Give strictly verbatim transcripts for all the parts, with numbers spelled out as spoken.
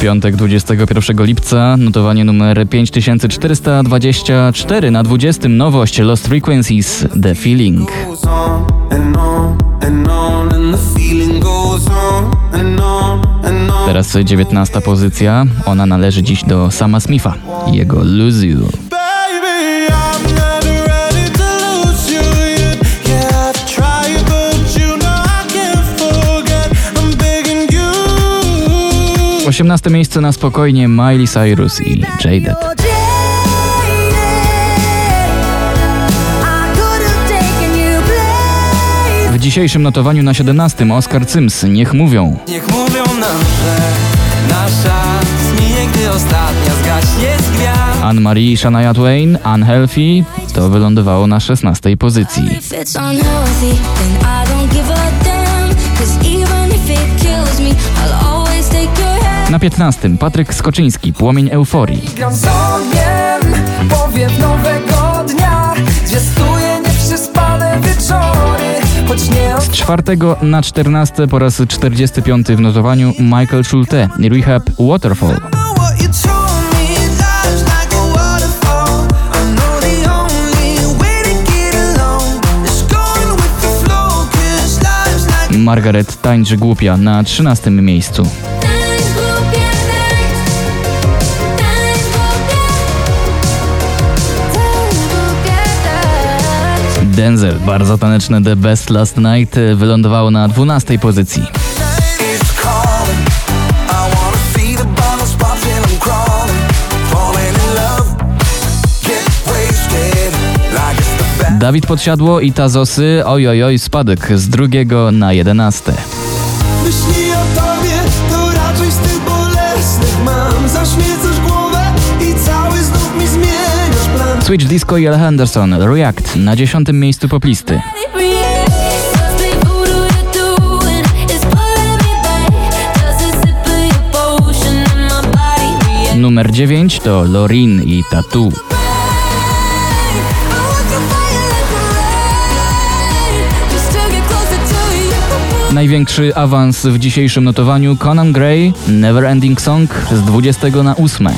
Piątek dwudziestego pierwszego lipca, notowanie numer pięć tysięcy czterysta dwadzieścia cztery, na dwudziestym nowość Lost Frequencies, The Feeling. Teraz dziewiętnasta pozycja, ona należy dziś do sama SMIFa i jego Lose You. osiemnaste miejsce na spokojnie Miley Cyrus i Jaden. W dzisiejszym notowaniu na siedemnastym Oskar Cyms, Niech mówią. Niech mówią nam, że nasza nigdy ostatnia zgaśnie z gwiazd. Ann Marie, Shania Twain, Unhealthy, to wylądowało na szesnastej pozycji. Na piętnastym Patryk Skoczyński, Płomień euforii. Gram z ogniem, powiew nowego dnia, zwiastuję nieprzyspane wieczory, choć nie... Z czwartego na czternaste po raz czterdziesty piąty w notowaniu Michael Schulte, Rehab, Waterfall. Margaret, Tańcz głupia, na trzynastym miejscu. Denzel, bardzo taneczne The Best Last Night, wylądowało na dwunastej pozycji. Dawid Podsiadło i Tazosy, ojojoj, oj, spadek z drugiego na jedenaste. Myśli o tobie, to raczej z tych bolesnych mam, zaśmiecasz głowę i cały znów mi zmieniasz plan. Switch Disco i Ella Henderson, React, na dziesiątym miejscu poplisty. Numer dziewięć to Loreen i Tattoo. Największy awans w dzisiejszym notowaniu Conan Gray, Never Ending Song, z dwudziestego na ósme.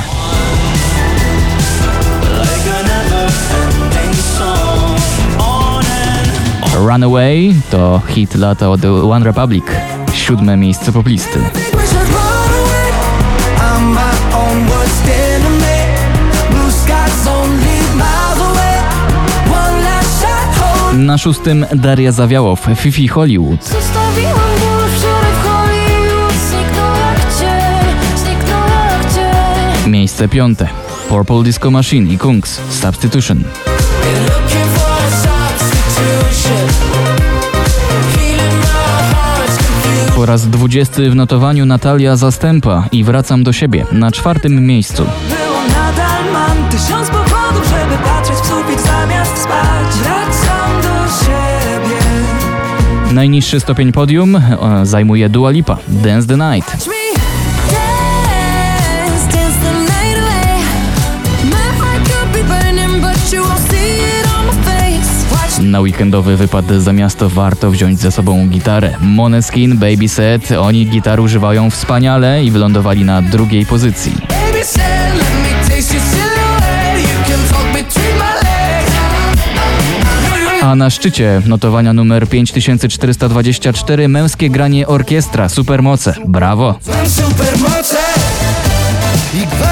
Runaway to hit lata od One Republic, siódme miejsce poplisty. Na szóstym Daria Zawiałow, Fifi Hollywood. Miejsce piąte Purple Disco Machine i Kungs, Substitution. Po raz dwudziesty w notowaniu Natalia Zastępa i Wracam do siebie, na czwartym miejscu. Najniższy stopień podium zajmuje Dua Lipa, Dance the Night. Na weekendowy wypad za miasto warto wziąć ze sobą gitarę. Moneskin, Babyset, oni gitar używają wspaniale i wylądowali na drugiej pozycji. A na szczycie notowania numer pięć tysięcy czterysta dwadzieścia cztery męskie granie orkiestra Supermoce. Brawo! Mam supermoce i